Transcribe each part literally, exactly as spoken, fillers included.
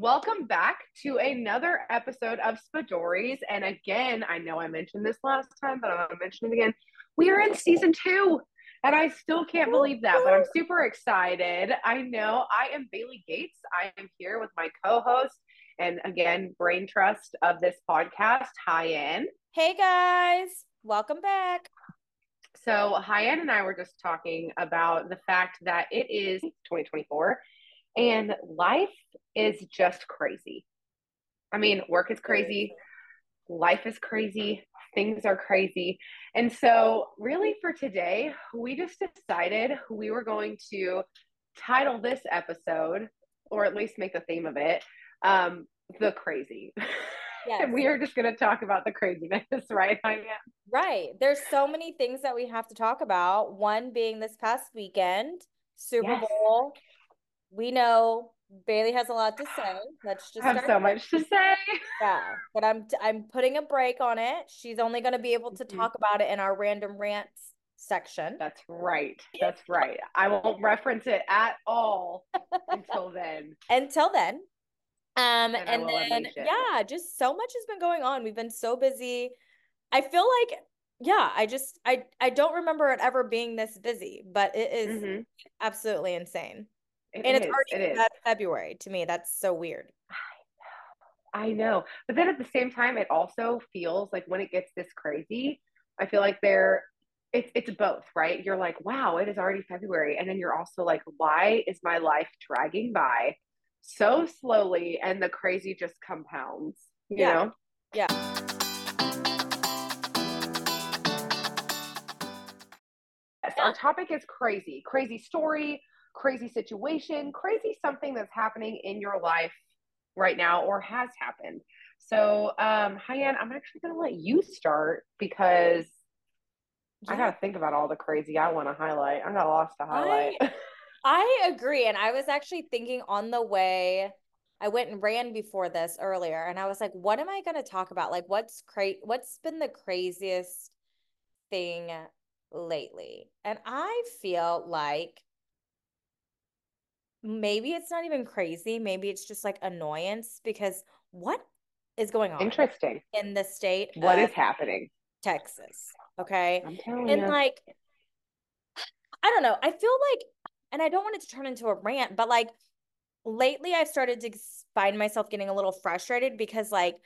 welcome back to another episode of Spedories. And again, I know I mentioned this last time, but I'll mention it again. We are in season two, and I still can't believe that, but I'm super excited. I know. I am Bailey Gates. I am here with my co-host and, again, brain trust of this podcast, Huyen. Hey, guys. Welcome back. So Huyen and I were just talking about the fact that it is twenty twenty-four, and life is just crazy. I mean, work is crazy. Life is crazy. Things are crazy. And so really for today, we just decided we were going to title this episode, or at least make the theme of it, um, The Crazy. Yes. And we are just going to talk about the craziness, right? I am. Right. There's so many things that we have to talk about. One being this past weekend, Super yes. Bowl. We know Bailey has a lot to say. Let's just I have so much to say. Yeah, but I'm I'm putting a break on it. She's only going to be able to talk about it in our random rants section. That's right. That's right. I won't reference it at all until then. Until then. Um, and, and then, yeah, just so much has been going on. We've been so busy. I feel like, yeah, I just, I, I don't remember it ever being this busy, but it is mm-hmm. absolutely insane. It and is, it's already it February to me. That's so weird. I know. I know. But then at the same time, it also feels like when it gets this crazy, I feel like there it's, it's both, right? You're like, wow, it is already February. And then you're also like, why is my life dragging by so slowly, and the crazy just compounds, you yeah. know? Yeah. Yes, our topic is crazy. Crazy story, crazy situation, crazy something that's happening in your life right now or has happened. So, um, Huyen, I'm actually going to let you start because yeah. I got to think about all the crazy I want to highlight. I got lots to highlight. I- I agree. And I was actually thinking on the way, I went and ran before this earlier, and I was like, what am I going to talk about? Like, what's cra- what's been the craziest thing lately? And I feel like maybe it's not even crazy. Maybe it's just like annoyance, because what is going on? Interesting. In the state. What is happening? Texas. Okay. I'm telling and you. like, I don't know. I feel like, and I don't want it to turn into a rant, but like lately I've started to find myself getting a little frustrated because like,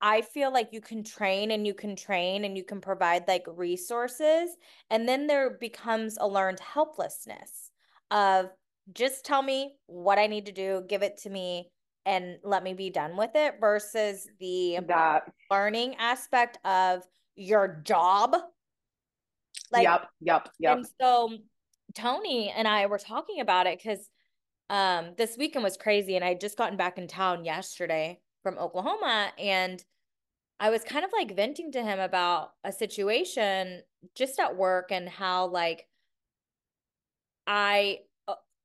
I feel like you can train and you can train and you can provide like resources. And then there becomes a learned helplessness of just tell me what I need to do, give it to me, and let me be done with it, versus the that. learning aspect of your job. Like, yep, yep, yep. And so Tony and I were talking about it because um, this weekend was crazy, and I had just gotten back in town yesterday from Oklahoma, and I was kind of like venting to him about a situation just at work and how like I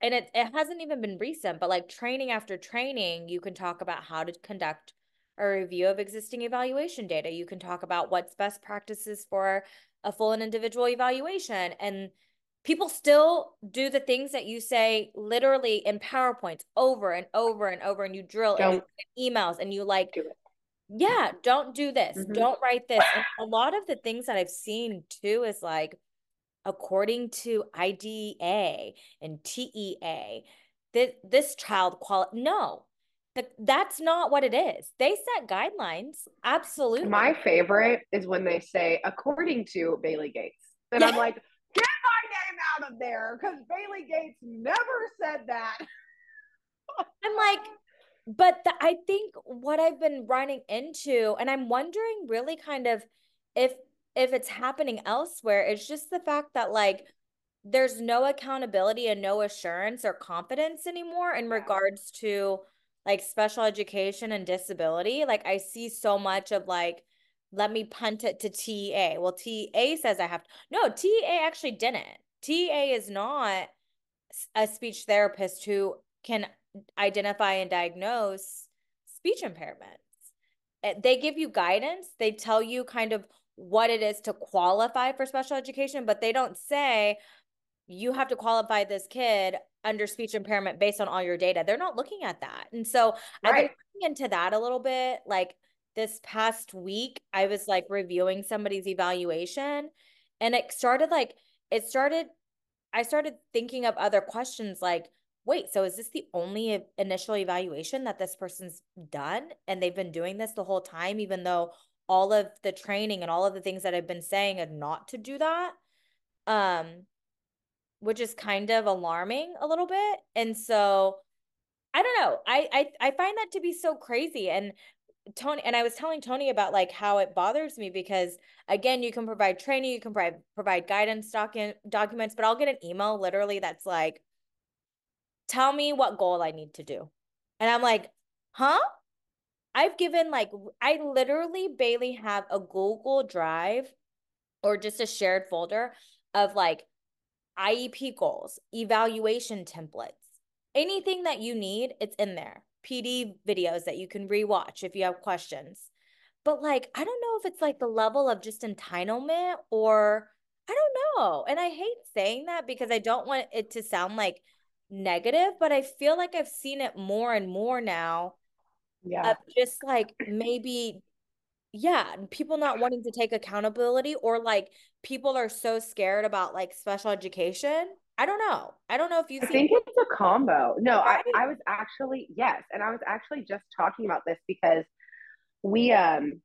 and it, it hasn't even been recent, but like training after training, you can talk about how to conduct a review of existing evaluation data. You can talk about what's best practices for a full and individual evaluation, and people still do the things that you say literally in PowerPoints over and over and over, and you drill and you emails and you like, do it. yeah, don't do this. Mm-hmm. Don't write this. And a lot of the things that I've seen too is like, according to I D E A and T E A, this, this child quality, no, th- that's not what it is. They set guidelines. Absolutely. My favorite is when they say, according to Bailey Gates. And I'm like, get my name out of there, because Bailey Gates never said that. I'm like, but the, I think what I've been running into, and I'm wondering really kind of if if it's happening elsewhere, it's just the fact that like there's no accountability and no assurance or confidence anymore in regards to like special education and disability. Like I see so much of like, let me punt it to T E A. Well, T E A says I have to. No, T E A actually didn't. T E A is not a speech therapist who can identify and diagnose speech impairments. They give you guidance. They tell you kind of what it is to qualify for special education, but they don't say, you have to qualify this kid under speech impairment based on all your data. They're not looking at that. And so right. I've been looking into that a little bit. Like this past week, I was like reviewing somebody's evaluation and it started like, it started, I started thinking of other questions like, wait, so is this the only initial evaluation that this person's done? And they've been doing this the whole time, even though all of the training and all of the things that I've been saying are not to do that. Um, which is kind of alarming a little bit. And so I don't know. I, I I find that to be so crazy. And Tony, and I was telling Tony about like how it bothers me because again, you can provide training, you can provide, provide guidance docu- documents, but I'll get an email literally that's like, tell me what goal I need to do. And I'm like, huh? I've given like, I literally Bailey have a Google Drive or just a shared folder of like I E P goals, evaluation templates, anything that you need, it's in there. P D videos that you can rewatch if you have questions. But like, I don't know if it's like the level of just entitlement or I don't know. And I hate saying that because I don't want it to sound like negative, but I feel like I've seen it more and more now. Yeah. Of just like maybe, yeah, people not wanting to take accountability or like people are so scared about like special education. I don't know. I don't know if you I think it's a combo. No, I, I was actually, yes. And I was actually just talking about this because we, um,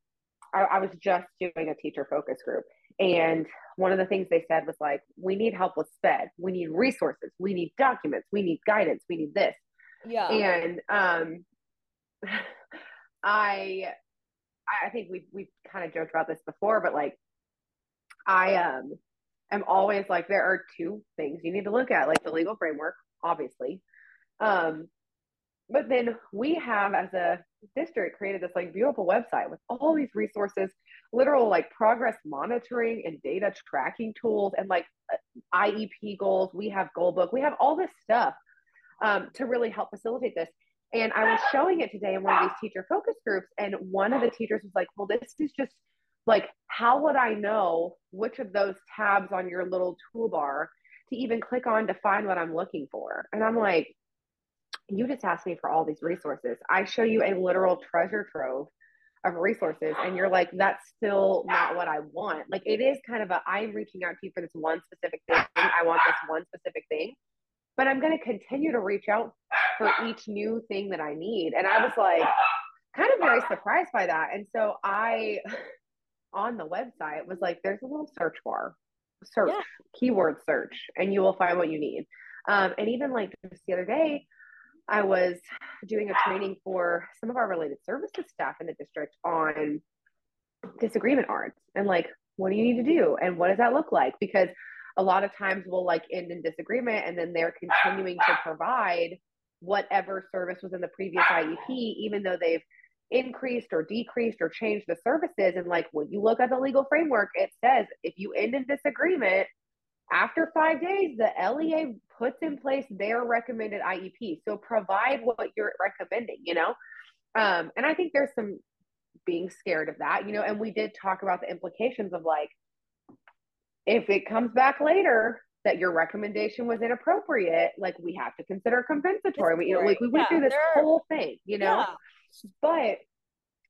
I, I was just doing a teacher focus group. And one of the things they said was like, we need help with SPED. We need resources. We need documents. We need guidance. We need this. Yeah. And, um, I, I think we've, we've kind of joked about this before, but like, I, um, I'm always like, there are two things you need to look at, like the legal framework, obviously. Um, but then we have, as a district, created this like beautiful website with all these resources, literal like progress monitoring and data tracking tools and like I E P goals. We have Goalbook. We have all this stuff um, to really help facilitate this. And I was showing it today in one of these teacher focus groups. And one of the teachers was like, well, this is just like, how would I know which of those tabs on your little toolbar to even click on to find what I'm looking for? And I'm like, you just asked me for all these resources. I show you a literal treasure trove of resources. And you're like, that's still not what I want. Like, it is kind of a, I'm reaching out to you for this one specific thing. I want this one specific thing, but I'm going to continue to reach out for each new thing that I need. And I was like, kind of very surprised by that. And so I, on the website, was like, there's a little search bar, search, yeah. keyword search, and you will find what you need. Um, and even like just the other day, I was doing a training for some of our related services staff in the district on disagreement arts and like, what do you need to do? And what does that look like? Because a lot of times we'll like end in disagreement and then they're continuing to provide whatever service was in the previous I E P, even though they've increased or decreased or changed the services. And like, when you look at the legal framework, it says, if you end in disagreement after five days, the L E A puts in place their recommended I E P. So provide what you're recommending, you know? Um, and I think there's some being scared of that, you know, and we did talk about the implications of like, if it comes back later that your recommendation was inappropriate, like we have to consider compensatory. We, you know, like we went yeah, through this they're... whole thing, you know? Yeah.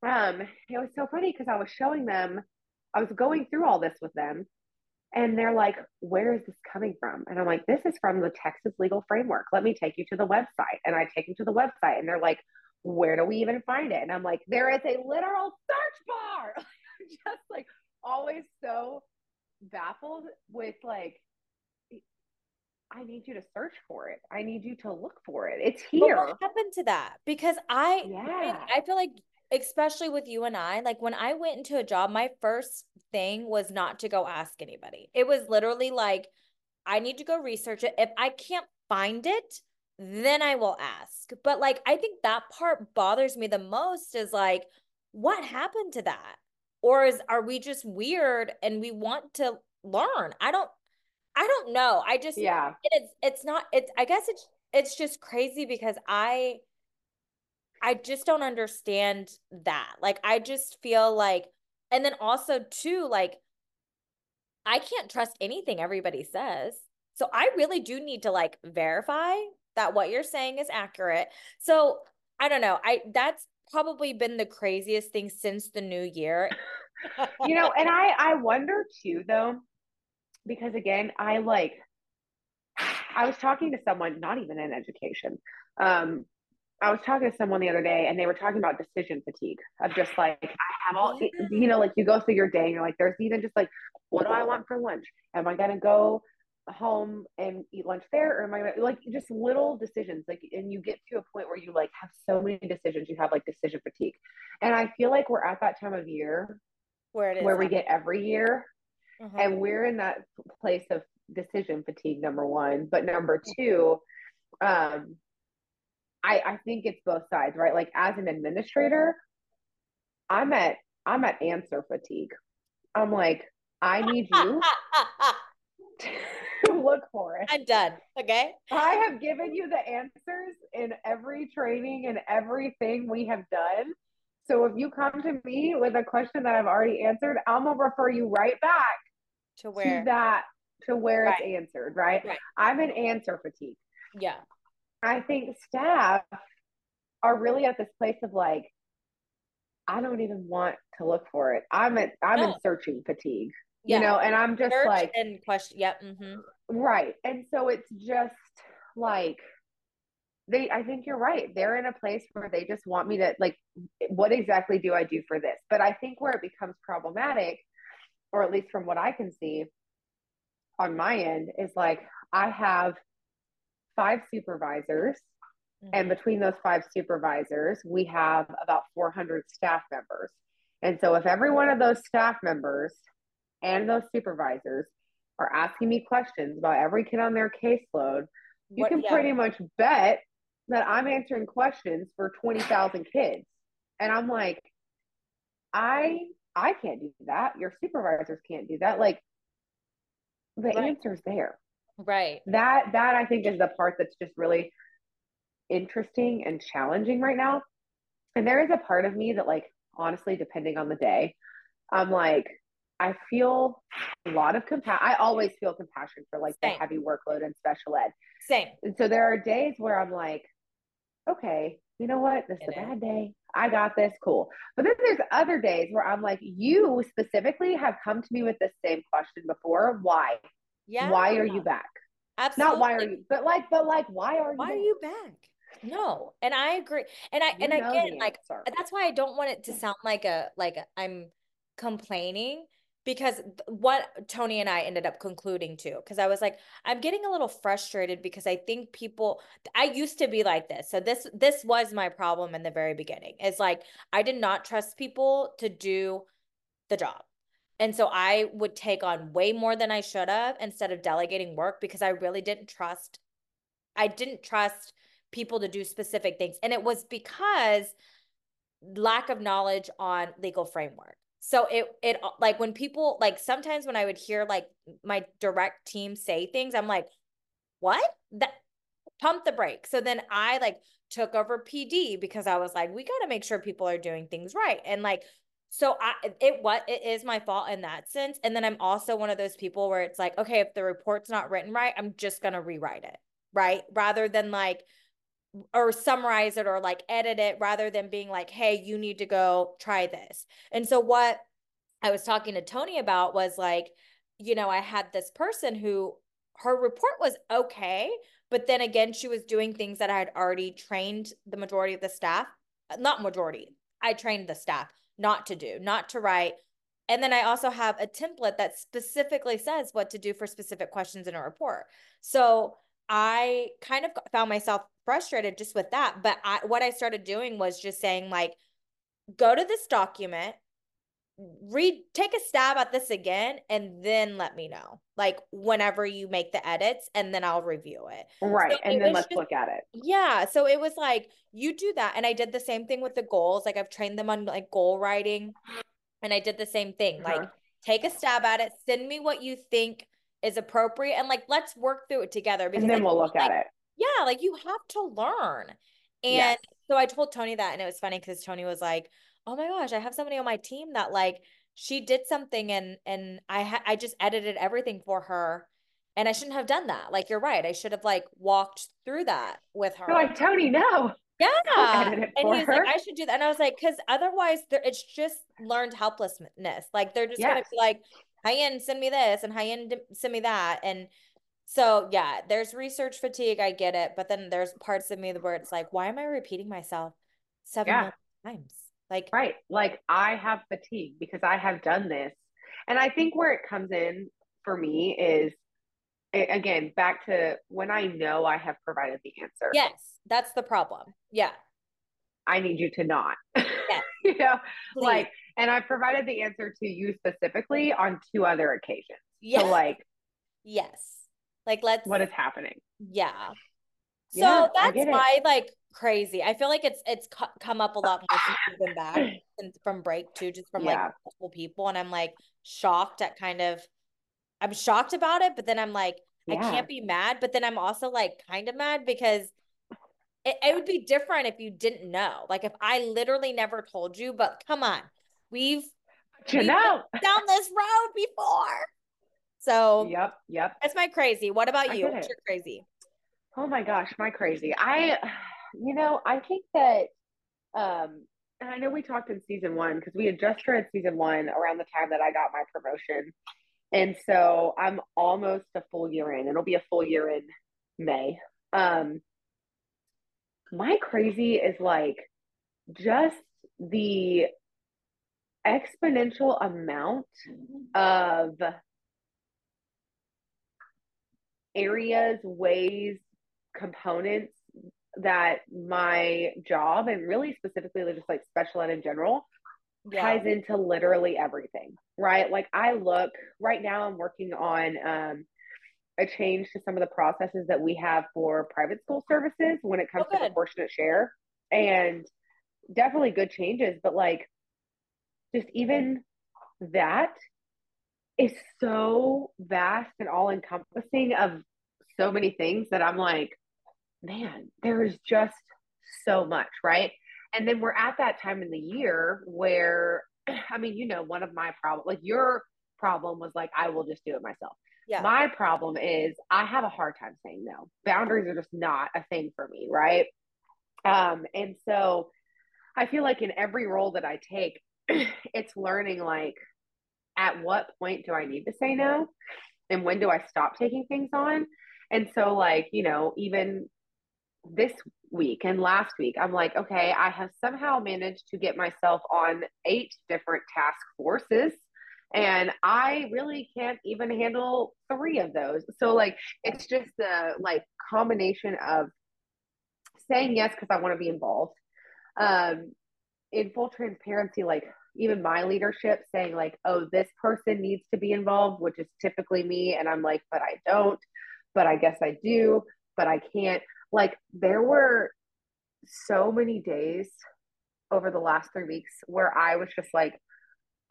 But um, it was so funny because I was showing them, I was going through all this with them and they're like, where is this coming from? And I'm like, this is from the Texas legal framework. Let me take you to the website. And I take them to the website and they're like, where do we even find it? And I'm like, there is a literal search bar. Just like always so baffled with like, I need you to search for it. I need you to look for it. It's here. But what happened to that? Because I, yeah. I feel like, especially with you and I, like when I went into a job, my first thing was not to go ask anybody. It was literally like, I need to go research it. If I can't find it, then I will ask. But like, I think that part bothers me the most is like, what happened to that? Or is, are we just weird and we want to learn? I don't, I don't know. I just, yeah. it's, it's not, it's, I guess it's, it's just crazy because I, I just don't understand that. Like, I just feel like, and then also too, like, I can't trust anything everybody says. So I really do need to like verify that what you're saying is accurate. So I don't know. I that's probably been the craziest thing since the new year. You know, and I, I wonder too, though, because again, I like, I was talking to someone, not even in education. Um, I was talking to someone the other day and they were talking about decision fatigue of just like, I have all, yeah. you know, like you go through your day and you're like, there's even just like, what do I want for lunch? Am I going to go home and eat lunch there? Or am I going to like just little decisions? Like, and you get to a point where you like have so many decisions, you have like decision fatigue. And I feel like we're at that time of year where it is where we get every year. Mm-hmm. And we're in that place of decision fatigue, number one, but number two, um, I, I think it's both sides, right? Like as an administrator, I'm at, I'm at answer fatigue. I'm like, I need you to look for it. I'm done. Okay. I have given you the answers in every training and everything we have done. So if you come to me with a question that I've already answered, I'm going to refer you right back to where to that, to where right. it's answered. Right? right. I'm an answer fatigue. Yeah. I think staff are really at this place of like, I don't even want to look for it. I'm at, I'm no. in searching fatigue, yeah. you know, and I'm just Search like, and question. Yep. Mm-hmm. Right. And so it's just like, they, I think you're right. They're in a place where they just want me to like, what exactly do I do for this? But I think where it becomes problematic, or at least from what I can see on my end, is like, I have five supervisors, mm-hmm. and between those five supervisors, we have about four hundred staff members. And so if every one of those staff members and those supervisors are asking me questions about every kid on their caseload, you what, can yeah. pretty much bet that I'm answering questions for twenty thousand kids. And I'm like, I, I can't do that. Your supervisors can't do that. Like the right. answer's there. Right. That, that I think is the part that's just really interesting and challenging right now. And there is a part of me that like, honestly, depending on the day, I'm like, I feel a lot of compassion. I always feel compassion for like Same. the heavy workload in special ed. Same. And so there are days where I'm like, okay, you know what? This is a bad day. I got this. Cool. But then there's other days where I'm like, you specifically have come to me with the same question before. Why? Yeah. Why are you back? Absolutely. Not why are you, but like, but like, why are you Why back? are you back? No. And I agree. And I, you and again, like, that's why I don't want it to sound like a, like a, I'm complaining, because what Tony and I ended up concluding to, because I was like, I'm getting a little frustrated because I think people, I used to be like this. So this, this was my problem in the very beginning. It's like, I did not trust people to do the job. And so I would take on way more than I should have instead of delegating work, because I really didn't trust, I didn't trust people to do specific things. And it was because lack of knowledge on legal framework. So it, it like when people, like sometimes when I would hear like my direct team say things, I'm like, what? That pump the brake. So then I like took over P D because I was like, we got to make sure people are doing things right. And like, So I, it was, it is my fault in that sense. And then I'm also one of those people where it's like, okay, if the report's not written right, I'm just going to rewrite it. Right. Rather than like, or summarize it or like edit it, rather than being like, hey, you need to go try this. And so what I was talking to Tony about was like, you know, I had this person who her report was okay, but then again, she was doing things that I had already trained the majority of the staff, not majority. I trained the staff not to do, not to write. And then I also have a template that specifically says what to do for specific questions in a report. So I kind of found myself frustrated just with that. But I, what I started doing was just saying like, go to this document, read, take a stab at this again, and then let me know, like whenever you make the edits, and then I'll review it. Right. So and then let's just look at it. Yeah. So it was like, you do that. And I did the same thing with the goals. Like I've trained them on like goal writing, and I did the same thing. Uh-huh. Like take a stab at it, send me what you think is appropriate, and like, let's work through it together. Because and then I we'll look like, at it. Yeah. Like you have to learn. And yes. so I told Tony that, and it was funny because Tony was like, oh my gosh, I have somebody on my team that like she did something and and I ha- I just edited everything for her. And I shouldn't have done that. Like, you're right. I should have like walked through that with her. Like, Tony, no. Yeah. And he was like, I should do that. And I was like, because otherwise it's just learned helplessness. Like, they're just yes. going to be like, Huyen, send me this, and Huyen, send me that. And so, yeah, there's research fatigue. I get it. But then there's parts of me where it's like, why am I repeating myself seven yeah. times? Like, right. Like, I have fatigue because I have done this. And I think where it comes in for me is, again, back to when I know I have provided the answer. Yes, that's the problem. Yeah. I need you to not. Yes. You know, please. Like, and I provided the answer to you specifically on two other occasions. Yes. So like, yes. Like, let's. What is happening? Yeah. So yeah, that's my it. Like crazy. I feel like it's, it's co- come up a lot more than that and from break too, just from yeah. like multiple people. And I'm like shocked at kind of, I'm shocked about it, but then I'm like, yeah. I can't be mad. But then I'm also like kind of mad because it, it would be different if you didn't know. Like, if I literally never told you, but come on, we've, you we've know. been down this road before. So yep, yep. That's my crazy. What about you? What's your crazy? Oh my gosh, my crazy. I, you know, I think that, um, and I know we talked in season one because we had just started season one around the time that I got my promotion. And so I'm almost a full year in. It'll be a full year in May. Um, my crazy is like just the exponential amount of areas, ways, components that my job, and really specifically just like special ed in general, yeah. ties into literally everything, right? Like, I look right now, I'm working on um, a change to some of the processes that we have for private school services when it comes oh, to proportionate share, and definitely good changes. But like, just even that is so vast and all encompassing of so many things that I'm like, man, there is just so much, right? And then we're at that time in the year where, I mean, you know, one of my problems, like your problem was like, I will just do it myself. Yeah. My problem is I have a hard time saying no. Boundaries are just not a thing for me, right? Um, and so I feel like in every role that I take, it's learning like, at what point do I need to say no? And when do I stop taking things on? And so like, you know, even this week and last week, I'm like, okay, I have somehow managed to get myself on eight different task forces, and I really can't even handle three of those. So like, it's just the like combination of saying yes because I want to be involved, um, in full transparency, like even my leadership saying like, oh, this person needs to be involved, which is typically me, and I'm like, but I don't, but I guess I do, but I can't. Like, there were so many days over the last three weeks where I was just like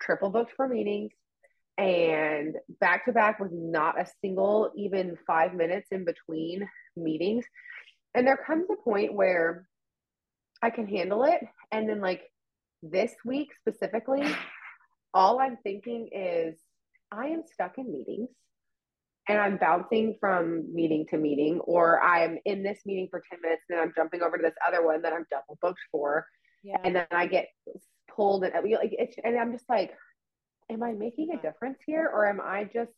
triple booked for meetings and back to back with not a single, even five minutes in between meetings. And there comes a point where I can handle it. And then like this week specifically, all I'm thinking is I am stuck in meetings. And I'm bouncing from meeting to meeting, or I'm in this meeting for ten minutes, and then I'm jumping over to this other one that I'm double booked for. Yeah. And then I get pulled and like, it's, and I'm just like, am I making a difference here? Or am I just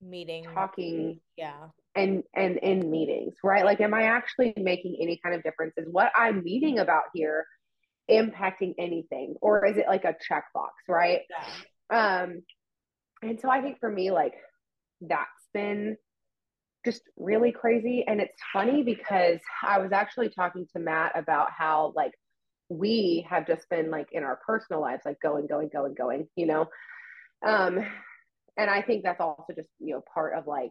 meeting talking yeah. and, and in meetings, right? Like, am I actually making any kind of difference? Is what I'm meeting about here impacting anything? Or is it like a checkbox, right? Yeah. Um, and so I think for me, like, that's been just really crazy. And it's funny because I was actually talking to Matt about how like we have just been like in our personal lives, like going, going, going, going, you know? Um, and I think that's also just, you know, part of like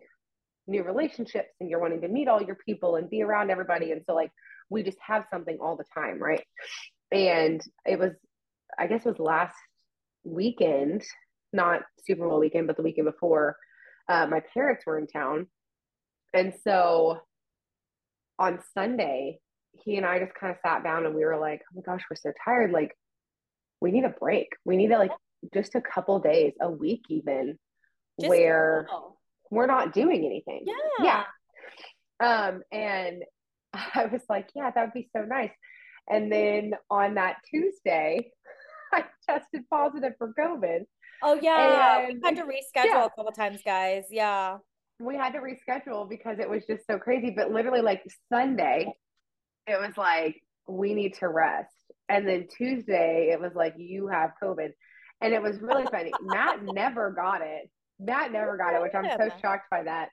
new relationships, and you're wanting to meet all your people and be around everybody. And so like, we just have something all the time. Right. And it was, I guess it was last weekend, not Super Bowl weekend, but the weekend before, Uh, my parents were in town. And so on Sunday, he and I just kind of sat down and we were like, oh my gosh, we're so tired. Like, we need a break. We need a, like just a couple days, a week even, just where, we're not doing anything. Yeah. Yeah. Um, and I was like, yeah, that would be so nice. And then on that Tuesday, I tested positive for COVID. Oh yeah. And we had to reschedule yeah. a couple times, guys. Yeah. We had to reschedule because it was just so crazy. But literally like Sunday, it was like, we need to rest. And then Tuesday, it was like, you have COVID. And it was really funny. Matt never got it. Matt never got it, which I'm so shocked by that.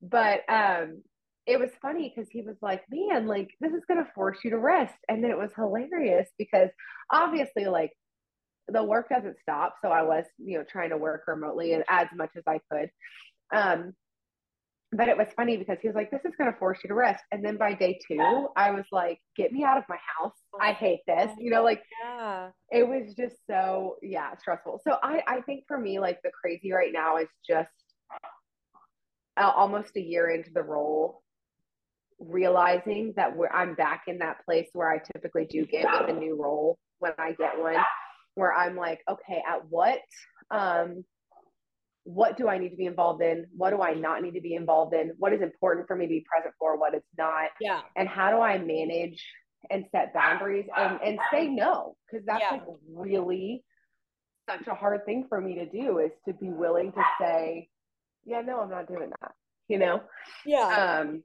But um, it was funny because he was like, man, like, this is going to force you to rest. And then it was hilarious because obviously, like, the work doesn't stop. So I was, you know, trying to work remotely and as much as I could. Um, but it was funny because he was like, this is going to force you to rest. And then by day two, I was like, get me out of my house. I hate this. You know, like, yeah. It was just so, yeah, stressful. So I, I think for me, like, the crazy right now is just uh, almost a year into the role, realizing that we're, I'm back in that place where I typically do get with a new role when I get one, where I'm like, okay, at what, um, what do I need to be involved in? What do I not need to be involved in? What is important for me to be present for? What is not? Yeah. And how do I manage and set boundaries and, and say no? Because that's yeah. like really such a hard thing for me to do, is to be willing to say, yeah, no, I'm not doing that. You know? Yeah. Um.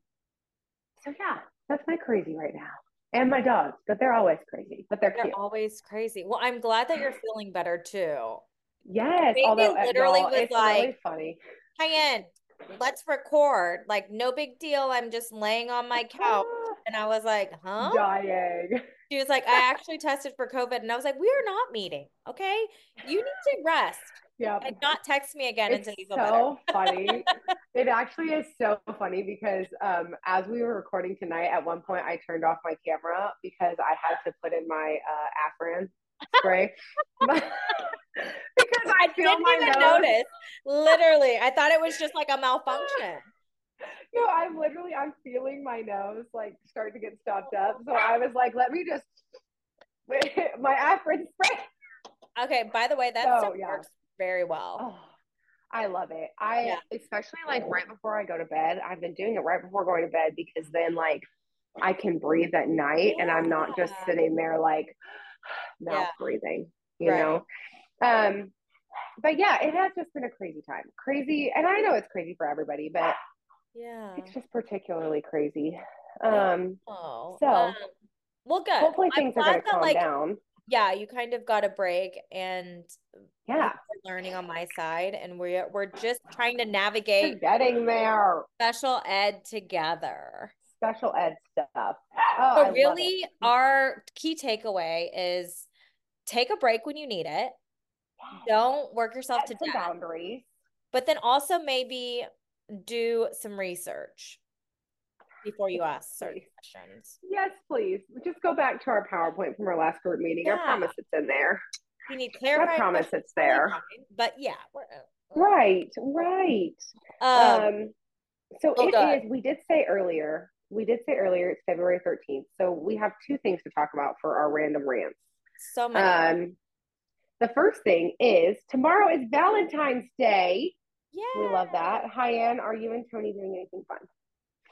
So yeah, that's my crazy right now. And my dogs, but they're always crazy, but they're, they're cute. Always crazy. Well, I'm glad that you're feeling better too. Yes. Maybe although literally was it's like, really funny. Huyen, let's record. Like, no big deal. I'm just laying on my couch. And I was like, huh? Dying. She was like, I actually tested for COVID. And I was like, we are not meeting. Okay. You need to rest. Yeah. And not text me again it's until you feel so better. Funny. It actually is so funny because um, as we were recording tonight, at one point I turned off my camera because I had to put in my uh, Afrin spray. Because I, I didn't my even nose. Notice. Literally, I thought it was just like a malfunction. No, I'm literally, I'm feeling my nose like start to get stopped up. So I was like, let me just my Afrin spray. Okay. By the way, that so, stuff yeah. works very well. Oh, I love it. I yeah. especially like right before I go to bed. I've been doing it right before going to bed because then like I can breathe at night yeah. and I'm not just sitting there like mouth yeah. breathing. You right. know. Um, but yeah, it has just been a crazy time, crazy. And I know it's crazy for everybody, but yeah, it's just particularly crazy. Um, oh, so um, well, good. Hopefully things I'm are going to calm like, down. Yeah. You kind of got a break and yeah, learning on my side, and we're, we're just trying to navigate we're getting there special ed together, special ed stuff. Oh, so really our key takeaway is take a break when you need it. Don't work yourself That's to death. Boundaries. But then also maybe do some research before you ask certain questions. Yes, please. Just go back to our PowerPoint from our last group meeting. Yeah. I promise it's in there. You need clarifying. I promise it's there. But yeah. We're, we're, right, right. Um, um so well it done. is, we did say earlier, we did say earlier it's February thirteenth. So we have two things to talk about for our random rants. So many. Um, The first thing is tomorrow is Valentine's Day. Yeah. We love that. Huyen, are you and Tony doing anything fun?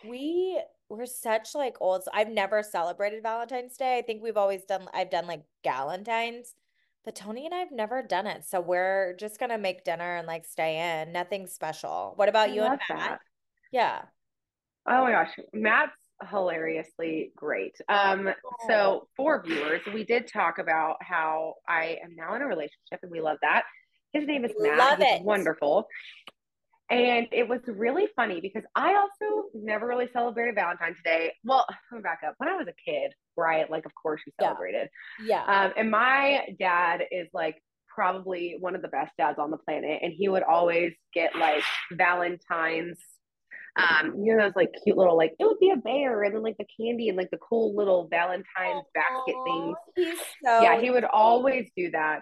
We we're such like old. I've never celebrated Valentine's Day. I think we've always done, I've done like Galentine's, but Tony and I've never done it. So we're just going to make dinner and like stay in. Nothing special. What about I you and Matt? That. Yeah. Oh my gosh. Matt's hilariously great. Um, so for viewers, we did talk about how I am now in a relationship and we love that. His name is Matt. Love it. He's wonderful. And it was really funny because I also never really celebrated Valentine's Day. Well, let me back up. When I was a kid, right? Like, of course you celebrated. Yeah. yeah. Um, and my dad is like probably one of the best dads on the planet. And he would always get like Valentine's Um, you know, those like cute little, like it would be a bear and then like the candy and like the cool little Valentine's basket things. He's so yeah, he would always do that.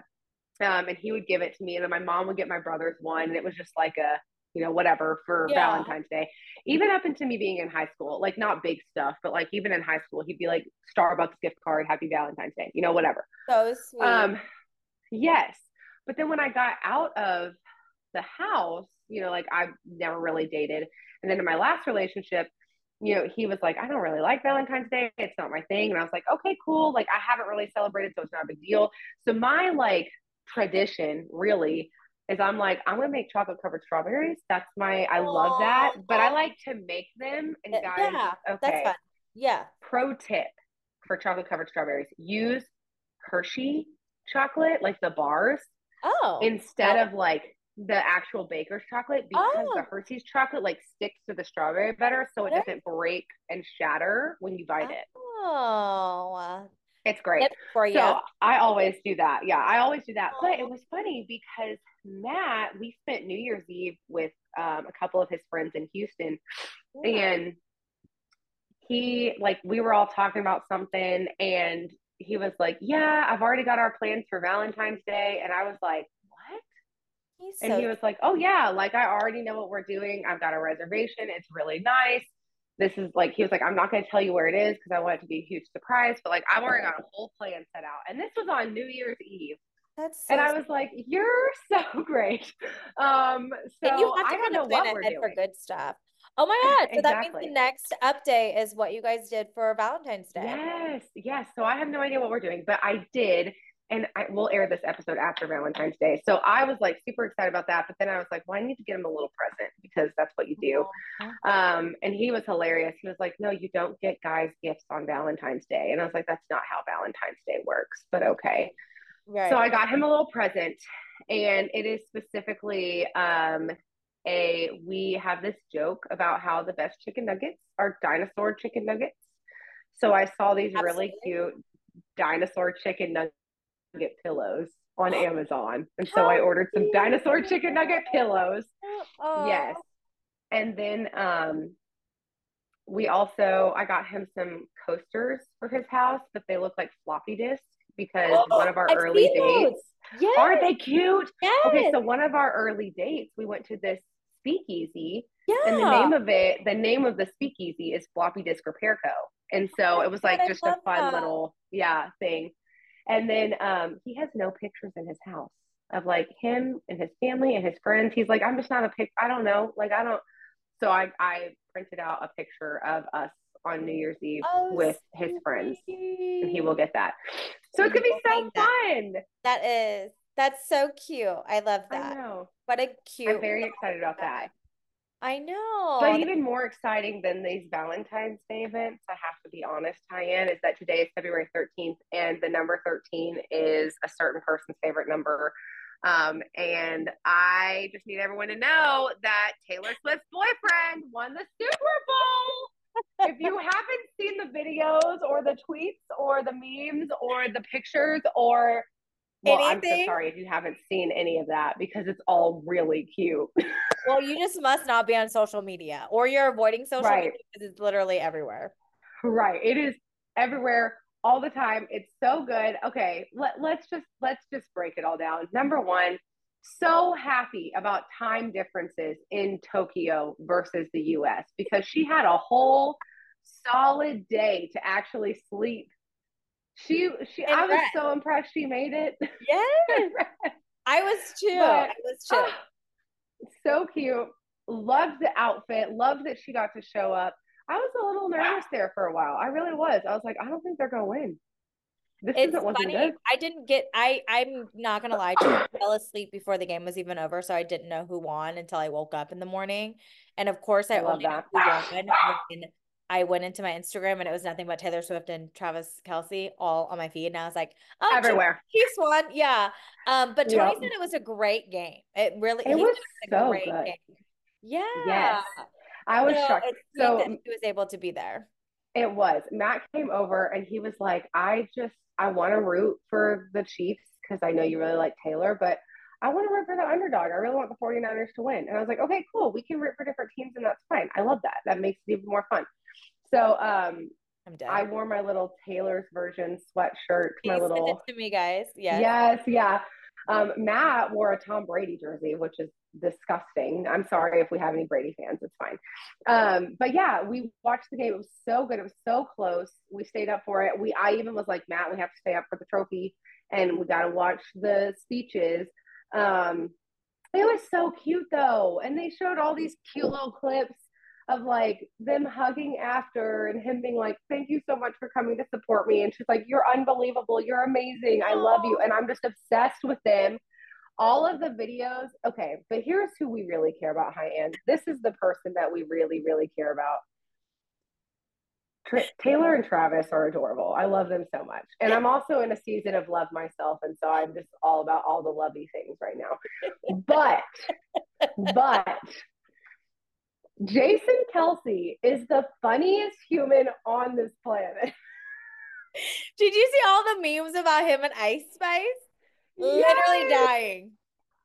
Um, and he would give it to me and then my mom would get my brother's one. And it was just like a, you know, whatever for yeah. Valentine's Day, even up into me being in high school, like not big stuff, but like even in high school, he'd be like Starbucks gift card, happy Valentine's Day, you know, whatever. So sweet. Um, yes. But then when I got out of the house, you know, like I've never really dated. And then in my last relationship, you know, he was like, I don't really like Valentine's Day. It's not my thing. And I was like, okay, cool. Like I haven't really celebrated, so it's not a big deal. So my like tradition really is I'm like, I'm going to make chocolate covered strawberries. That's my, I love that, but I like to make them. And guys, yeah, okay. That's fun. Yeah. Pro tip for chocolate covered strawberries. Use Hershey chocolate, like the bars. Oh. Instead oh. of like the actual baker's chocolate, because oh. the Hershey's chocolate like sticks to the strawberry better, so it there. doesn't break and shatter when you bite it. Oh. It's great. It's for you. So I always do that. Yeah, I always do that. Oh. But it was funny because Matt, we spent New Year's Eve with um, a couple of his friends in Houston. Yeah. And he, like, we were all talking about something, and he was like, yeah, I've already got our plans for Valentine's Day. And I was like, what? He's and so- he was like, oh yeah, like I already know what we're doing. I've got a reservation. It's really nice. This is like, he was like, I'm not going to tell you where it is because I want it to be a huge surprise, but like, I've already got a whole plan set out. And this was on New Year's Eve. That's so and I was like, you're so great. Um, so and you have to I don't know what we're doing. For good stuff. Oh my God. So exactly. That means the next update is what you guys did for Valentine's Day. Yes. Yes. So I have no idea what we're doing, but I did. And I will air this episode after Valentine's Day. So I was like super excited about that. But then I was like, well, I need to get him a little present because that's what you do. Oh, um, and he was hilarious. He was like, no, you don't get guys gifts on Valentine's Day. And I was like, that's not how Valentine's Day works, but okay. Right. So I got him a little present, and it is specifically um, a, we have this joke about how the best chicken nuggets are dinosaur chicken nuggets. So I saw these Absolutely. really cute dinosaur chicken nuggets. Nugget pillows on Amazon, and so I ordered some dinosaur chicken nugget pillows. Aww. Yes, and then um we also I got him some coasters for his house, but they look like floppy disk because oh, one of our I've early dates yes. aren't they cute? Yes. Okay, so one of our early dates, we went to this speakeasy, yeah. and the name of it, the name of the speakeasy is Floppy Disk Repair Co. And so it was like God, just a fun that. little yeah thing. And then um, he has no pictures in his house of like him and his family and his friends. He's like, I'm just not a pic. I don't know. Like, I don't. So I, I printed out a picture of us on New Year's Eve oh, with sweet. his friends, and he will get that. So it's going to be so fun. That. that is, that's so cute. I love that. I know. What a cute. I'm very excited about that. I know. But even more exciting than these Valentine's Day events, I have to be honest, Huyen, is that today is February thirteenth, and the number thirteen is a certain person's favorite number. Um, and I just need everyone to know that Taylor Swift's boyfriend won the Super Bowl. If you haven't seen the videos or the tweets or the memes or the pictures or Well, Anything? I'm so sorry if you haven't seen any of that because it's all really cute. Well, you just must not be on social media, or you're avoiding social right. media because it's literally everywhere. Right. It is everywhere all the time. It's so good. Okay. Let, let's just, let's just break it all down. Number one, so happy about time differences in Tokyo versus the U S because she had a whole solid day to actually sleep. She, she, and I was rest. so impressed she made it. Yes. I was too. But, I was too. Oh, so cute. Loved the outfit. Loved that she got to show up. I was a little nervous wow. there for a while. I really was. I was like, I don't think they're going to win. This it's isn't funny. Good. I didn't get, I, I'm not going to lie to you. I fell asleep before the game was even over. So I didn't know who won until I woke up in the morning. And of course I, I only that. knew who won when I went into my Instagram and it was nothing but Taylor Swift and Travis Kelce all on my feed. And I was like, oh, everywhere. Chief won. Yeah. Um, but Tony yep. said it was a great game. It really it was so a great good. game. Yeah. Yes. I was so shocked. So he was able to be there. It was. Matt came over and he was like, I just, I want to root for the Chiefs because I know you really like Taylor, but I want to root for the underdog. I really want the forty-niners to win. And I was like, okay, cool. We can root for different teams and that's fine. I love that. That makes it even more fun. So um, I'm done. I wore my little Taylor's version sweatshirt. Please my little send it to me, guys. Yes. Yes. Yeah. Um, Matt wore a Tom Brady jersey, which is disgusting. I'm sorry if we have any Brady fans. It's fine. Um, but yeah, we watched the game. It was so good. It was so close. We stayed up for it. We I even was like, Matt, we have to stay up for the trophy, and we got to watch the speeches. Um, It was so cute though. And they showed all these cute little clips of like them hugging after and him being like, thank you so much for coming to support me. And she's like, you're unbelievable. You're amazing. I love you. And I'm just obsessed with them. All of the videos. Okay. But here's who we really care about, Huyen. This is the person that we really, really care about. Tra- Taylor and Travis are adorable. I love them so much. And I'm also in a season of love myself. And so I'm just all about all the lovey things right now. But, but Jason Kelce is the funniest human on this planet. Did you see all the memes about him and Ice Spice? Yes. Literally dying.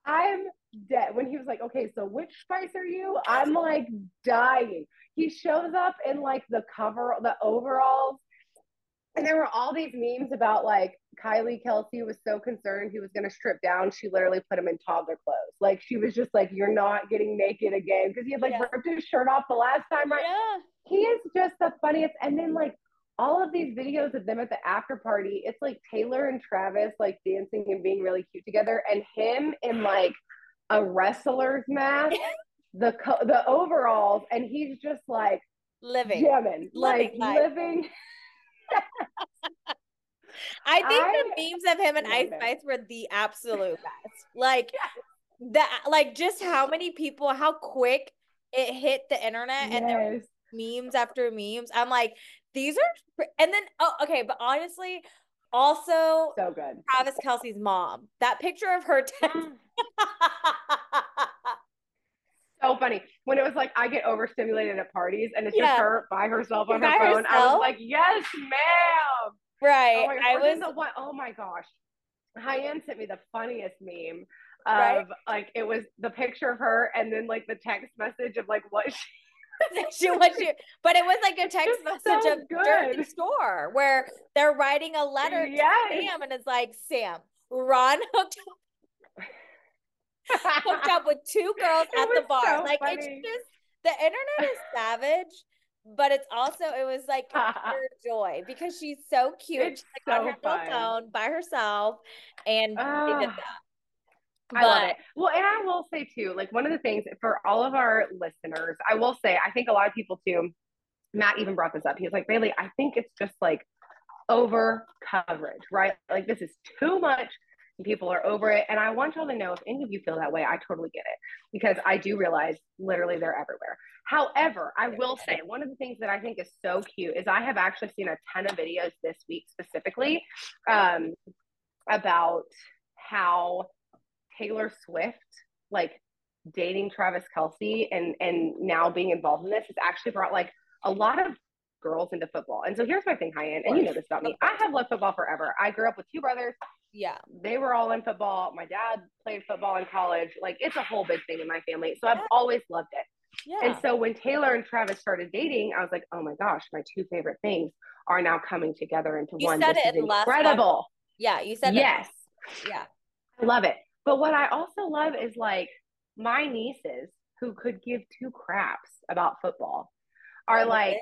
I'm dead. When he was like, okay, so which spice are you? I'm like dying. He shows up in like the cover, the overalls. And there were all these memes about like Kylie Kelce was so concerned he was going to strip down. She literally put him in toddler clothes. Like she was just like, you're not getting naked again. Because he had like yeah. ripped his shirt off the last time. Right? Yeah. He is just the funniest. And then like all of these videos of them at the after party, it's like Taylor and Travis like dancing and being really cute together. And him in like a wrestler's mask. the co- the overalls, and he's just like living jamming, living like life. living I think I the memes of him and Ice Spice were the absolute best. Like that, like just how many people, how quick it hit the internet. Yes. And there was memes after memes. I'm like, these are, and then oh okay but honestly also so good. Travis Kelce's mom, that picture of her text- So funny. When it was like, I get overstimulated at parties and it's yeah. just her by herself on by her phone. Herself? I was like, yes, ma'am. Right. Oh I was the one. Oh my gosh. Huyen sent me the funniest meme of right? like, it was the picture of her and then like the text message of like what she she was she, but it was like a text it's message so of during the store where they're writing a letter yes. to Sam and it's like, Sam, Ron hooked up hooked up with two girls at the bar. So like funny. It's just the internet is savage, but it's also it was like pure joy because she's so cute. It's she's like so on her fun. Little phone by herself, and uh, did that. But, I love it. Well, and I will say too, like one of the things for all of our listeners, I will say I think a lot of people too. Matt even brought this up. He was like, Bailey, I think it's just like over coverage, right? Like this is too much. People are over it. And I want y'all to know if any of you feel that way, I totally get it because I do realize literally they're everywhere. However, I will say one of the things that I think is so cute is I have actually seen a ton of videos this week specifically um, about how Taylor Swift, like dating Travis Kelce and, and now being involved in this has actually brought like a lot of girls into football. And so here's my thing, Huyen, and you know this about me. I have loved football forever. I grew up with two brothers. Yeah. They were all in football. My dad played football in college. Like it's a whole big thing in my family. So I've yeah. always loved it. Yeah. And so when Taylor and Travis started dating, I was like, oh my gosh, my two favorite things are now coming together into you one. Said this it is incredible. Yeah. You said yes. It. Yeah. I love it. But what I also love is like my nieces who could give two craps about football are like, it.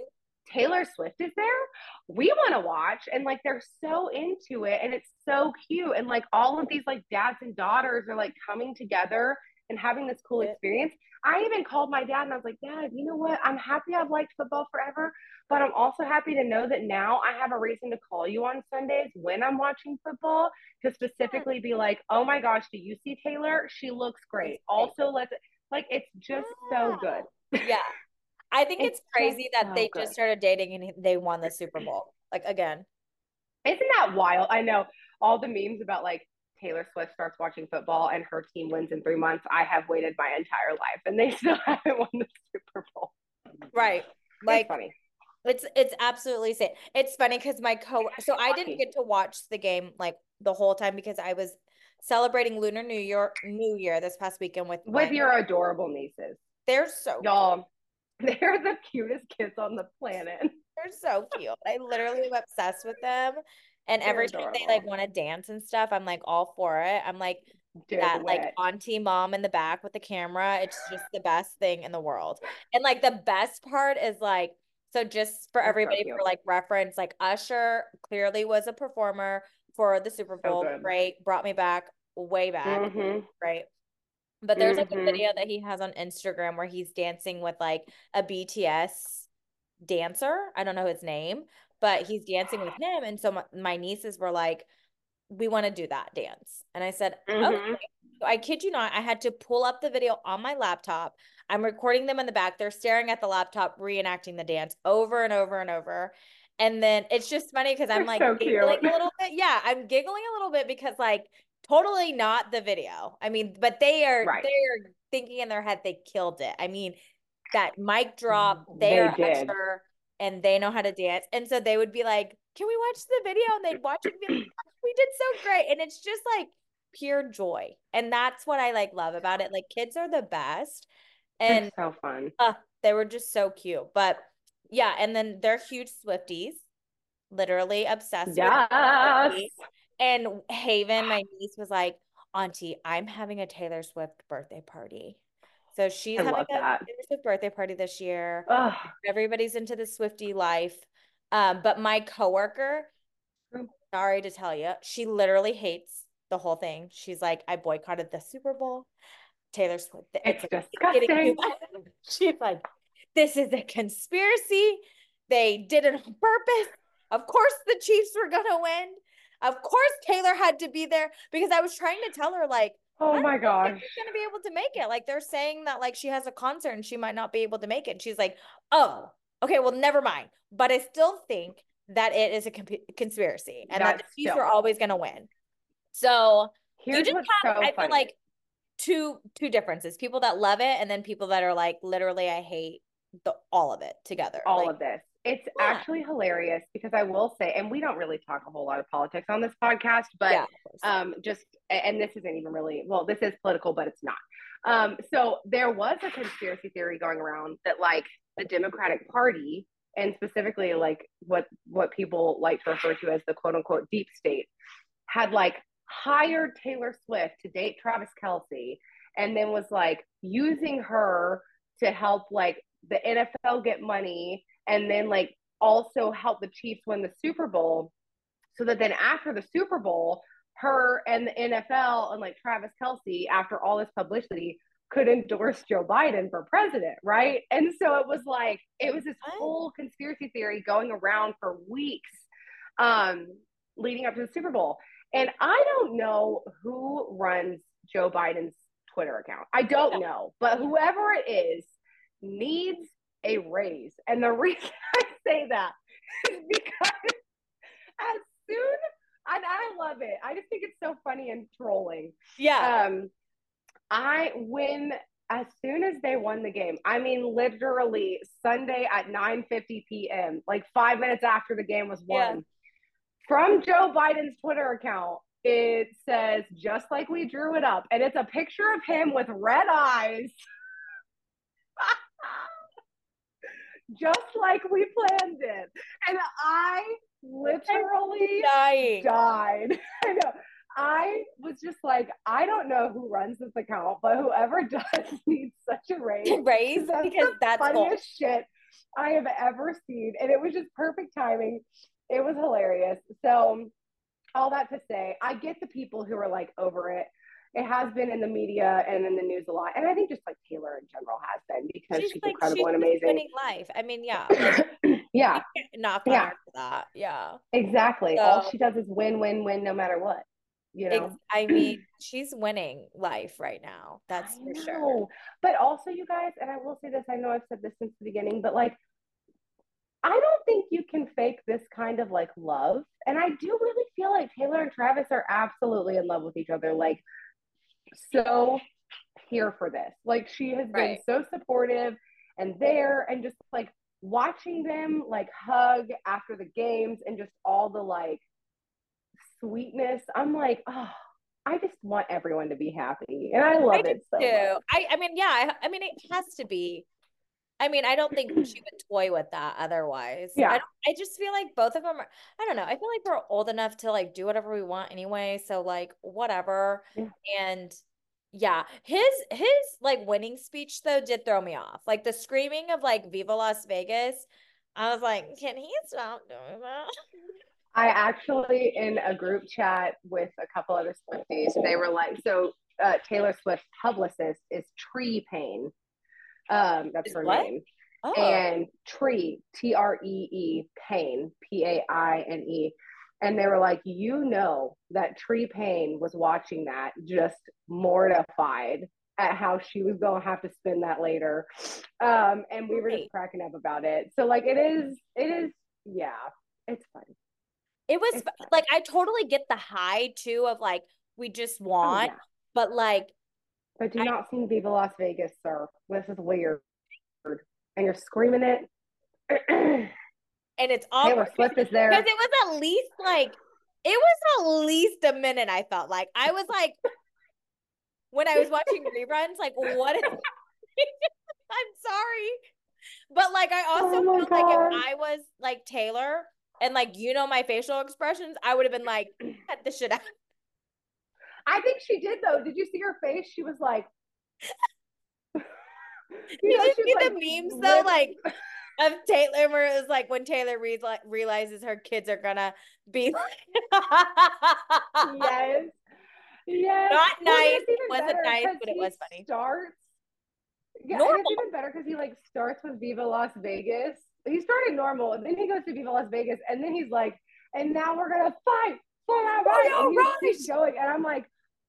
Taylor Swift is there. We want to watch. And like, they're so into it and it's so cute. And like all of these like dads and daughters are like coming together and having this cool experience. I even called my dad and I was like, Dad, you know what? I'm happy I've liked football forever, but I'm also happy to know that now I have a reason to call you on Sundays when I'm watching football to specifically be like, oh my gosh, do you see Taylor? She looks great. Also let's like, it's just yeah. so good. Yeah. I think it's, it's crazy that so they good. Just started dating and they won the Super Bowl. Like, again. Isn't that wild? I know. All the memes about, like, Taylor Swift starts watching football and her team wins in three months. I have waited my entire life. And they still haven't won the Super Bowl. Right. Like, it's funny. It's, it's absolutely sick. It's funny because my co- – so I didn't get to watch the game, like, the whole time because I was celebrating Lunar New Year, New Year this past weekend with – With my- your adorable nieces. They're so – Y'all – They're the cutest kids on the planet. They're so cute. I literally am obsessed with them. And They're every time they like want to dance and stuff, I'm like all for it. I'm like Do that it. Like auntie mom in the back with the camera. It's just the best thing in the world. And like the best part is like, so just for That's everybody so for like reference, like Usher clearly was a performer for the Super Bowl. So great. Brought me back way back. Mm-hmm. Right. But there's mm-hmm. like a video that he has on Instagram where he's dancing with like a B T S dancer. I don't know his name, but he's dancing with him. And so my, my nieces were like, we want to do that dance. And I said, mm-hmm. okay. So I kid you not, I had to pull up the video on my laptop. I'm recording them in the back. They're staring at the laptop, reenacting the dance over and over and over. And then it's just funny because I'm like so giggling cute. a little bit. Yeah, I'm giggling a little bit because like totally not the video. I mean, but they are right. they're thinking in their head they killed it. I mean, that mic drop, they are Usher and they know how to dance. And so they would be like, can we watch the video? And they'd watch it and be like, we did so great. And it's just like pure joy. And that's what I like love about it. Like kids are the best. And it's so fun. Uh, they were just so cute. But yeah, and then they're huge Swifties, literally obsessed yes. with Swifties. And Haven, my niece, was like, Auntie, I'm having a Taylor Swift birthday party. So she's I having a that. Taylor Swift birthday party this year. Ugh. Everybody's into the Swiftie life. Um, but my coworker, sorry to tell you, she literally hates the whole thing. She's like, I boycotted the Super Bowl. Taylor Swift. It's, it's disgusting. She's like, this is a conspiracy. They did it on purpose. Of course the Chiefs were going to win. Of course Taylor had to be there, because I was trying to tell her like, oh my God, she's going to be able to make it. Like they're saying that like she has a concert and she might not be able to make it. And she's like, oh, okay, well, never mind. But I still think that it is a comp- conspiracy and That's that the Chiefs still- are always going to win. So Here's you just have, so I funny. feel like two, two differences, people that love it and then people that are like, literally, I hate the all of it together all like, of this it's yeah. actually hilarious, because I will say, and we don't really talk a whole lot of politics on this podcast, but yeah, um just and this isn't even really well this is political but it's not um so there was a conspiracy theory going around that like the Democratic Party, and specifically like what what people like to refer to as the quote-unquote deep state, had like hired Taylor Swift to date Travis Kelce, and then was like using her to help like the N F L get money, and then like also help the Chiefs win the Super Bowl, so that then after the Super Bowl, her and the N F L and like Travis Kelce, after all this publicity, could endorse Joe Biden for president, right? And so it was like, it was this whole conspiracy theory going around for weeks um, leading up to the Super Bowl. And I don't know who runs Joe Biden's Twitter account. I don't know, but whoever it is, needs a raise. And the reason I say that is because as soon, and I love it. I just think it's so funny and trolling. Yeah. Um, I, when, as soon as they won the game, I mean, literally Sunday at nine fifty p.m., like five minutes after the game was won, yeah. from Joe Biden's Twitter account, it says, just like we drew it up. And it's a picture of him with red eyes. Just like we planned it. And I literally dying. died. I know. I was just like, I don't know who runs this account, but whoever does needs such a raise. Raise? That's because the that's the funniest cool. shit I have ever seen. And it was just perfect timing. It was hilarious. So all that to say, I get the people who are like over it. It has been in the media and in the news a lot. And I think just like Taylor in general has been, because she's, she's like, incredible she's and amazing. Winning life. I mean, yeah. yeah. Not for yeah. that. Yeah. Exactly. So, all she does is win, win, win, no matter what. You know? Ex- I mean, she's winning life right now. That's I for know. sure. But also, you guys, and I will say this, I know I've said this since the beginning, but like, I don't think you can fake this kind of like love. And I do really feel like Taylor and Travis are absolutely in love with each other. Like, so here for this. Like she has right. been so supportive and there, and just like watching them like hug after the games and just all the like sweetness. I'm like, oh, I just want everyone to be happy, and I love I it so much. I, I mean, yeah, I, I mean, it has to be. I mean, I don't think she would toy with that otherwise. Yeah. I, don't, I just feel like both of them are, I don't know. I feel like we're old enough to like do whatever we want anyway. So like, whatever. Yeah. And yeah, his, his like winning speech though did throw me off. Like the screaming of like Viva Las Vegas. I was like, can he stop doing that? I actually, in a group chat with a couple other Swifties, they were like, so uh, Taylor Swift's publicist is Tree Payne. Um, that's her what? name. Oh. And Tree, T R E E, Payne, P A I N E. And they were like, you know that Tree Payne was watching that just mortified at how she was going to have to spend that later. Um, and we were just cracking up about it. So like, it is, it is, yeah, it's fun. It was it's like, fun. I totally get the high too of like, we just want, oh, yeah. but like. But do I, not seem to be the Las Vegas, sir. This is weird. And you're screaming it. And it's all Taylor Swift is there. Because it was at least like, it was at least a minute. I felt like I was like, when I was watching reruns, like what is, I'm sorry. But like, I also oh felt God. like if I was like Taylor and like, you know, my facial expressions, I would have been like, cut this shit out. I think she did though. Did you see her face? She was like, you know, did you see like, the memes though? Like, of Taylor, where it was like when Taylor re- realizes her kids are gonna be like, yes, yes, not nice. Well, it wasn't nice, but it was funny. Starts, yeah, normal. It's even better because he like starts with Viva Las Vegas. He started normal, and then he goes to Viva Las Vegas, and then he's like, "And now we're gonna fight for our right." And he's, he's going, and I'm like,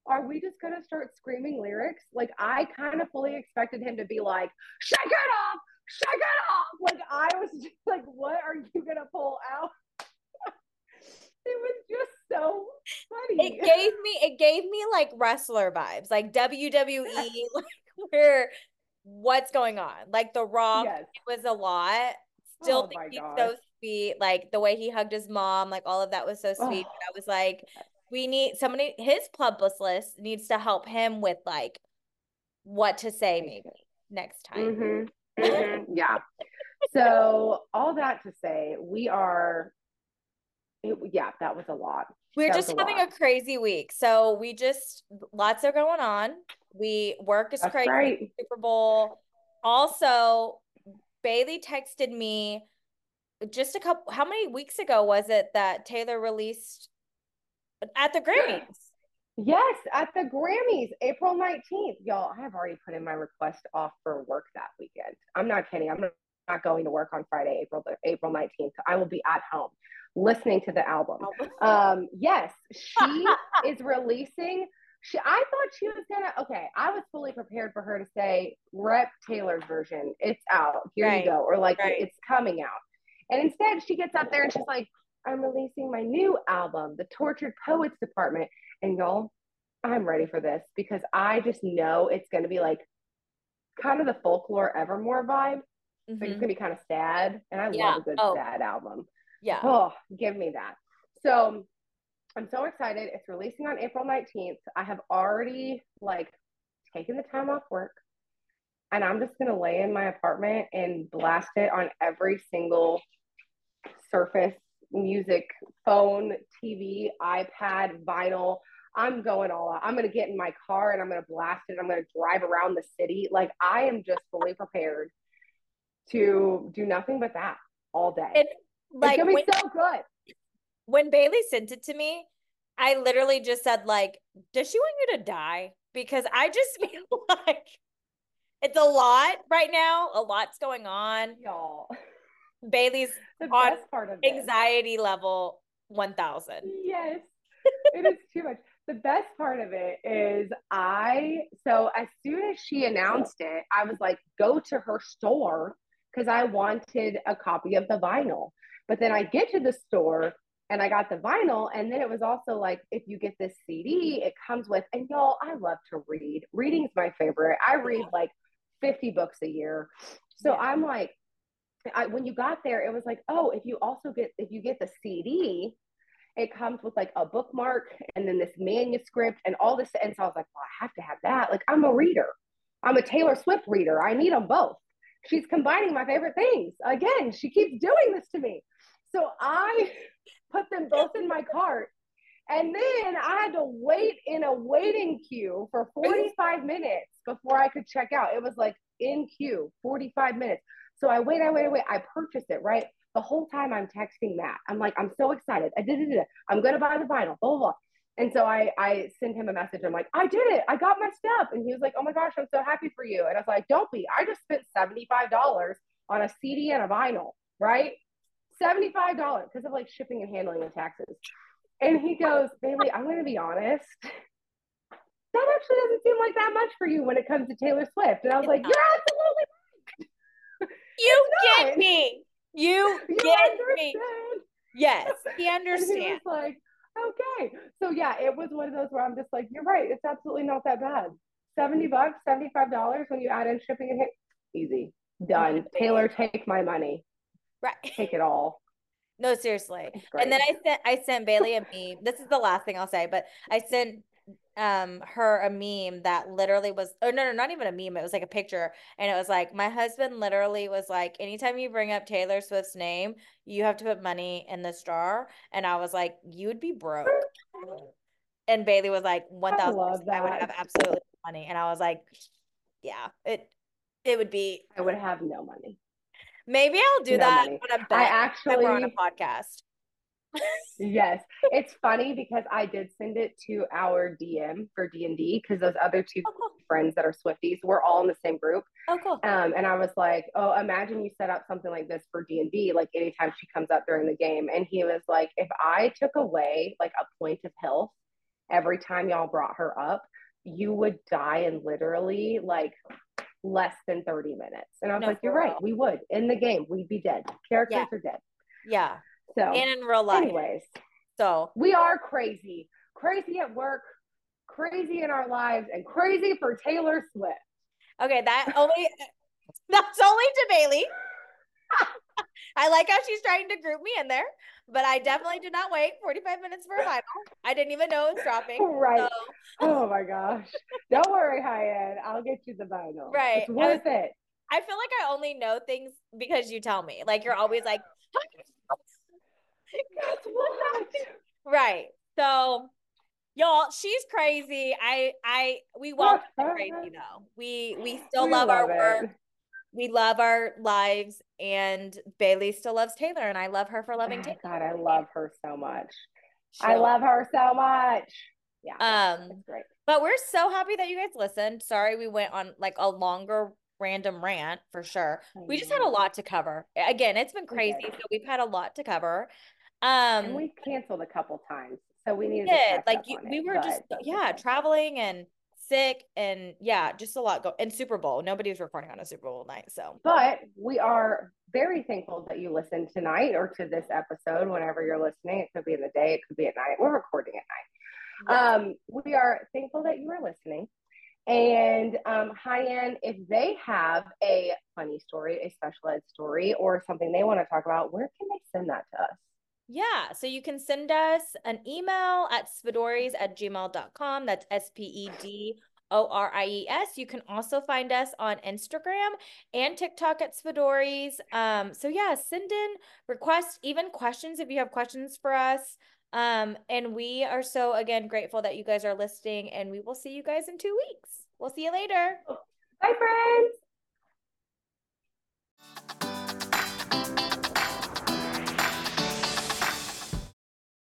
are we just gonna start screaming lyrics? Like, I kind of fully expected him to be like, "Shake it off." Shake it off! Like, I was just like, what are you going to pull out? It was just so funny. It gave me, it gave me like wrestler vibes, like W W E, like where, what's going on? Like the Rock, yes. It was a lot. Still oh think he's so sweet. Like the way he hugged his mom, like all of that was so sweet. Oh. But I was like, we need somebody, his publicist needs to help him with like what to say maybe next time. Mm-hmm. Mm-hmm. Yeah. So all that to say, we are, it, yeah, that was a lot. We're that just a having lot. a crazy week. So we just, lots are going on. We work is That's crazy. Right. Super Bowl. Also, Bailey texted me just a couple, how many weeks ago was it that Taylor released at the Grammys? Yes, at the Grammys, April nineteenth. Y'all, I have already put in my request off for work that weekend. I'm not kidding. I'm not going to work on Friday, April April nineteenth. I will be at home listening to the album. Um, yes, she is releasing. She, I thought she was going to, okay, I was fully prepared for her to say, rep Taylor's version. It's out. Here right. you go. Or like, right. it's coming out. And instead, she gets up there and she's like, I'm releasing my new album, The Tortured Poets Department. And y'all, I'm ready for this because I just know it's going to be like kind of the Folklore Evermore vibe. Mm-hmm. But it's going to be kind of sad. And I yeah. love a good oh. sad album. Yeah. Oh, give me that. So I'm so excited. It's releasing on April nineteenth. I have already like taken the time off work. And I'm just going to lay in my apartment and blast it on every single surface. Music, phone, T V, iPad, vinyl. I'm going all out. I'm going to get in my car and I'm going to blast it. I'm going to drive around the city. Like, I am just fully prepared to do nothing but that all day. It, like, it's going to be when, so good. When Bailey sent it to me, I literally just said, like, does she want you to die? Because I just feel like it's a lot right now. A lot's going on. Y'all. Bailey's the best part of anxiety it. level one thousand. Yes, it is too much. The best part of it is I, so as soon as she announced it, I was like, go to her store because I wanted a copy of the vinyl. But then I get to the store and I got the vinyl. And then it was also like, if you get this C D, it comes with, and y'all, I love to read. Reading's my favorite. I read like fifty books a year. So yeah. I'm like, I, when you got there, it was like, oh, if you also get, if you get the C D, it comes with like a bookmark and then this manuscript and all this. And so I was like, well, I have to have that. Like, I'm a reader. I'm a Taylor Swift reader. I need them both. She's combining my favorite things. Again, she keeps doing this to me. So I put them both in my cart. And then I had to wait in a waiting queue for forty-five minutes before I could check out. It was like in queue, forty-five minutes. So I wait, I wait, I wait. I purchased it, right? The whole time I'm texting Matt. I'm like, I'm so excited. I did it. I'm going to buy the vinyl, blah, blah, blah. And so I, I sent him a message. I'm like, I did it. I got my stuff. And he was like, oh my gosh, I'm so happy for you. And I was like, don't be. I just spent seventy-five dollars on a C D and a vinyl, right? seventy-five dollars because of like shipping and handling and taxes. And he goes, Bailey, I'm going to be honest. That actually doesn't seem like that much for you when it comes to Taylor Swift. And I was like, you're absolutely right. You get not. me. You, you get understand. me. Yes, he understands. And he was like, okay. So yeah, it was one of those where I'm just like, you're right. It's absolutely not that bad. seventy bucks, seventy-five dollars when you add in shipping and hit. Easy. Done. Taylor, take my money. Right. Take it all. No, seriously. And then I sent, I sent Bailey a meme. This is the last thing I'll say, but I sent um her a meme that literally was, oh no, no, not even a meme. It was like a picture. And it was like, my husband literally was like, anytime you bring up Taylor Swift's name, you have to put money in the jar. And I was like, you would be broke. And Bailey was like, one thousand dollars. I would have absolutely no money. And I was like, yeah, it, it would be. I would have no money. Maybe I'll do no that money. on a bet I actually, on a podcast. Yes. It's funny because I did send it to our D M for D and D because those other two oh, cool. friends that are Swifties, we're all in the same group. Oh, cool. Um, and I was like, oh, imagine you set up something like this for D and D, like anytime she comes up during the game. And he was like, if I took away like a point of health every time y'all brought her up, you would die in literally like less than thirty minutes. And I was no, like, you're right. We would. In the game, we'd be dead. Characters yeah. are dead. Yeah. So and in real life. Anyways. So we are crazy. Crazy at work, crazy in our lives, and crazy for Taylor Swift. Okay, that only that's only to Bailey. I like how she's trying to group me in there, but I definitely did not wait forty-five minutes for a final. I didn't even know it was dropping. Right. So. Oh my gosh. Don't worry, Huyen. I'll get you the vinyl. Right. It's worth I, it. I feel like I only know things because you tell me. Like you're always like, that's what right. So y'all, she's crazy. I I we walked crazy though. We we still we love, love our it. work. We love our lives, and Bailey still loves Taylor, and I love her for loving oh, Taylor. God, I love her so much. Sure. I love her so much. Yeah, um, that's great. But we're so happy that you guys listened. Sorry we went on like a longer random rant for sure. Oh, we just had a lot to cover. Again, it's been crazy, so we've had a lot to cover. Um, and we canceled a couple times, so we needed to like you, we it, were just yeah traveling and. sick and yeah just a lot go and Super Bowl nobody was recording on a Super Bowl night, so but we are very thankful that you listened tonight or to this episode whenever you're listening. It could be in the day, it could be at night. We're recording at night. Yeah. Um we are thankful that you are listening. And um Huyen, if they have a funny story, a special ed story, or something they want to talk about, where can they send that to us? Yeah. So you can send us an email at spedories at gmail dot com. That's S P E D O R I E S. You can also find us on Instagram and TikTok at Spedories. Um, so yeah, send in requests, even questions if you have questions for us. Um, and we are so, again, grateful that you guys are listening, and we will see you guys in two weeks. We'll see you later. Bye, friends.